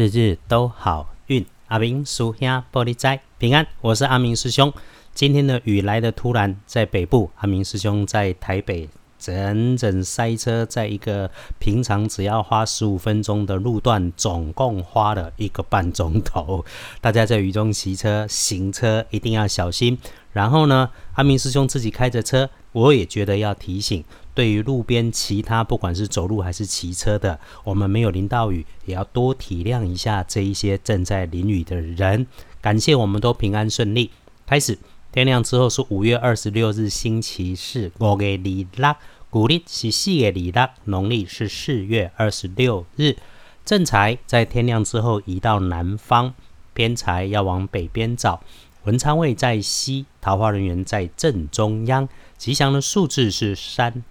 日日都好运。阿明师兄保你知平安，我是阿明师兄。今天的雨来的突然，在北部，阿明师兄在台北整整塞车，在一个平常只要花15分钟的路段，总共花了1个半钟头。大家在雨中骑车行车一定要小心。然后呢，阿明师兄自己开着车，我也觉得要提醒，对于路边其他不管是走路还是骑车的，我们没有淋到雨也要多体谅一下这一些正在淋雨的人。感谢我们都平安顺利。开始，天亮之后是5月26日星期四，5月26，古历是4月26，农历是4月26日。正财在天亮之后移到南方，偏财要往北边找。文昌位在西，桃花人缘在正中央。吉祥的数字是369。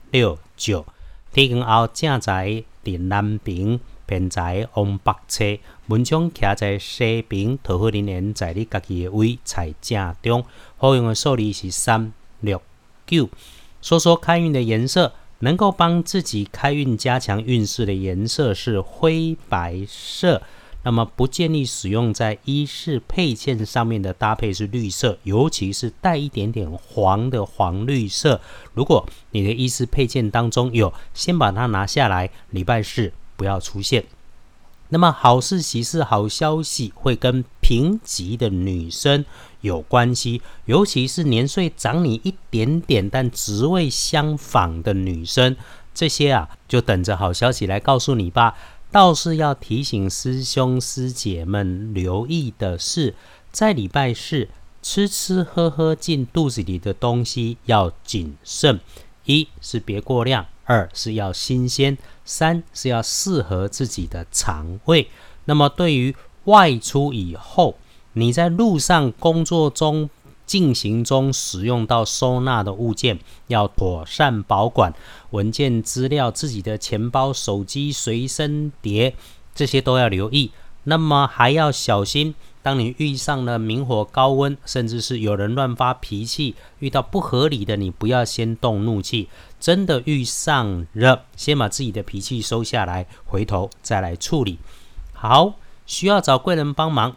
天光后正财在南边，偏财往北侧。文昌徛在西边，桃花人缘在你家己的位在正中。好用的数字是369。说说开运的颜色，能够帮自己开运加强运势的颜色是灰白色。那么不建议使用在衣饰配件上面的搭配是绿色，尤其是带一点点黄的黄绿色。如果你的衣饰配件当中有，先把它拿下来，礼拜四不要出现。那么好事喜事好消息会跟贫瘠的女生有关系，尤其是年岁长你一点点但职位相仿的女生，这些就等着好消息来告诉你吧。倒是要提醒师兄师姐们留意的是，在礼拜四吃喝进肚子里的东西要谨慎，一是别过量，二是要新鲜，三是要适合自己的肠胃。那么对于外出以后，你在路上工作中进行中使用到收纳的物件要妥善保管，文件资料、自己的钱包、手机、随身碟，这些都要留意。那么还要小心，当你遇上了明火高温，甚至是有人乱发脾气，遇到不合理的，你不要先动怒气，真的遇上了，先把自己的脾气收下来，回头再来处理。好，需要找贵人帮忙，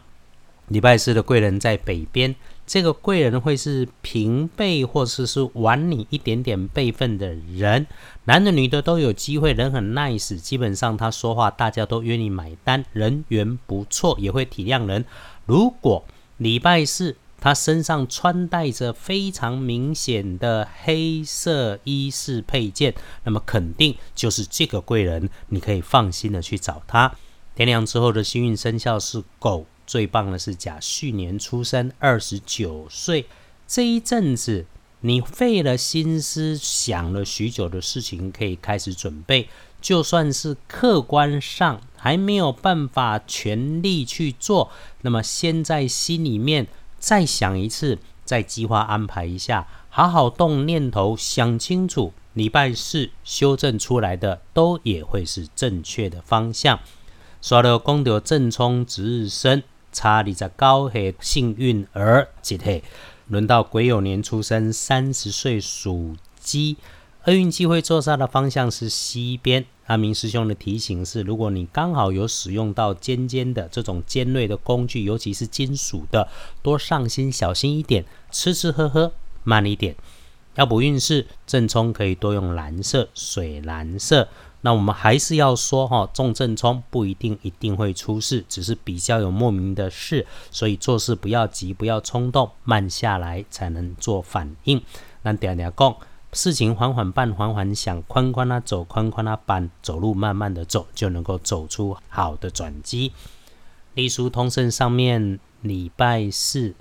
礼拜四的贵人在北边，这个贵人会是平辈或者是晚你一点点辈分的人，男的女的都有机会，人很 nice， 基本上他说话大家都愿意买单，人缘不错，也会体谅人。如果礼拜四他身上穿戴着非常明显的黑色衣饰配件，那么肯定就是这个贵人，你可以放心的去找他。天亮之后的幸运生肖是狗，最棒的是甲戌年出生，29岁。这一阵子你费了心思想了许久的事情可以开始准备，就算是客观上还没有办法全力去做，那么先在心里面再想一次，再计划安排一下，好好动念头，想清楚，礼拜四修正出来的都也会是正确的方向。说到讲到正冲值日生差29岁幸运儿一岁，轮到癸酉年出生30岁属鸡，厄运机会坐煞的方向是西边。阿明师兄的提醒是，如果你刚好有使用到尖的这种尖锐的工具，尤其是金属的，多上心小心一点，吃喝慢一点。要补运势，正冲可以多用蓝色，水蓝色。那我们还是要说重正冲不一定会出事，只是比较有莫名的事，所以做事不要急，不要冲动，慢下来才能做反应。咱常常讲，事情缓缓办，缓缓想，宽宽啊走，宽宽啊办，走路慢慢的走，就能够走出好的转机。隶书通胜上面礼拜四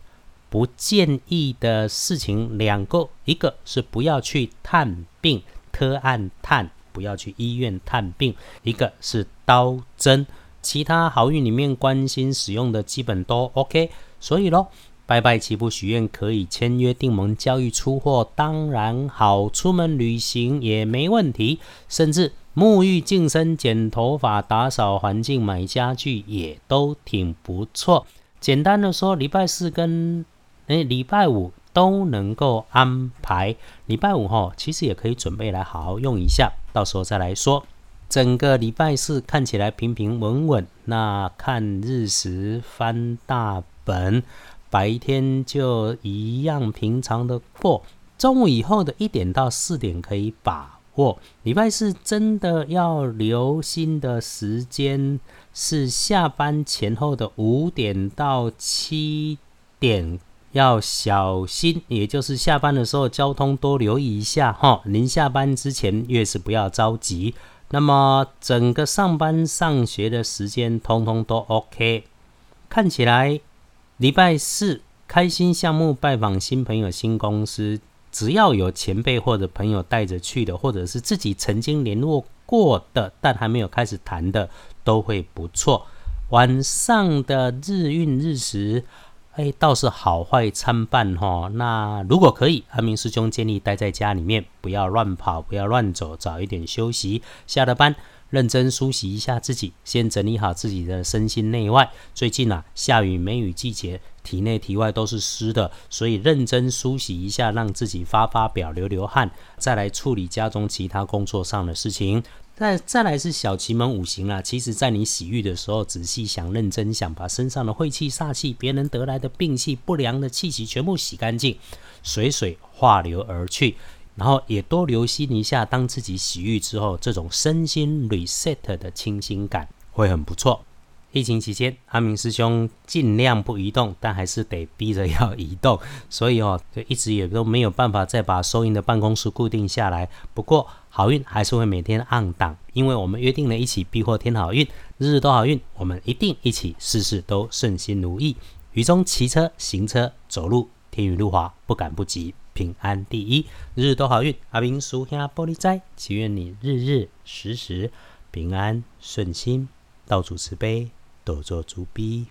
不建议的事情2个，一个是不要去探病，不要去医院探病，一个是刀针，其他好运里面关心使用的基本都 OK。 所以咯，拜拜祈福许愿可以，签约订盟交易出货当然好，出门旅行也没问题，甚至沐浴净身、剪头发、打扫环境、买家具也都挺不错。简单的说，礼拜四跟礼拜五都能够安排，礼拜五其实也可以准备来好好用一下，到时候再来说。整个礼拜四看起来平平稳稳，那看日食翻大本，白天就一样平常的过，中午以后的1点到4点可以把握。礼拜四真的要留心的时间是下班前后的5点到7点，要小心，也就是下班的时候交通多留意一下哈。您下班之前越是不要着急，那么整个上班上学的时间通通都 OK。 看起来礼拜四开新项目，拜访新朋友新公司，只要有前辈或者朋友带着去的，或者是自己曾经联络过的但还没有开始谈的都会不错。晚上的日运日食倒是好坏参半齁。那如果可以，阿明师兄建议待在家里面，不要乱跑，不要乱走，早一点休息，下了班认真梳洗一下自己，先整理好自己的身心内外。最近下雨梅雨季节，体内体外都是湿的，所以认真梳洗一下，让自己发发表，流流汗，再来处理家中其他工作上的事情。再来是小奇门五行啦，其实在你洗浴的时候仔细想，认真想，把身上的晦气煞气，别人得来的病气，不良的气息全部洗干净，水水化流而去。然后也多留心一下，当自己洗浴之后，这种身心 reset 的清新感会很不错。疫情期间，阿明师兄尽量不移动，但还是得逼着要移动，所以就一直也都没有办法再把收银的办公室固定下来。不过好运还是会每天按档，因为我们约定了一起避祸添好运，日日都好运，我们一定一起事事都顺心如意。雨中骑车、行车、走路，天雨路滑，不敢不及，平安第一，日日都好运。阿明叔兄玻璃斋，祈愿你日日时时平安顺心，道主慈悲，多做主逼。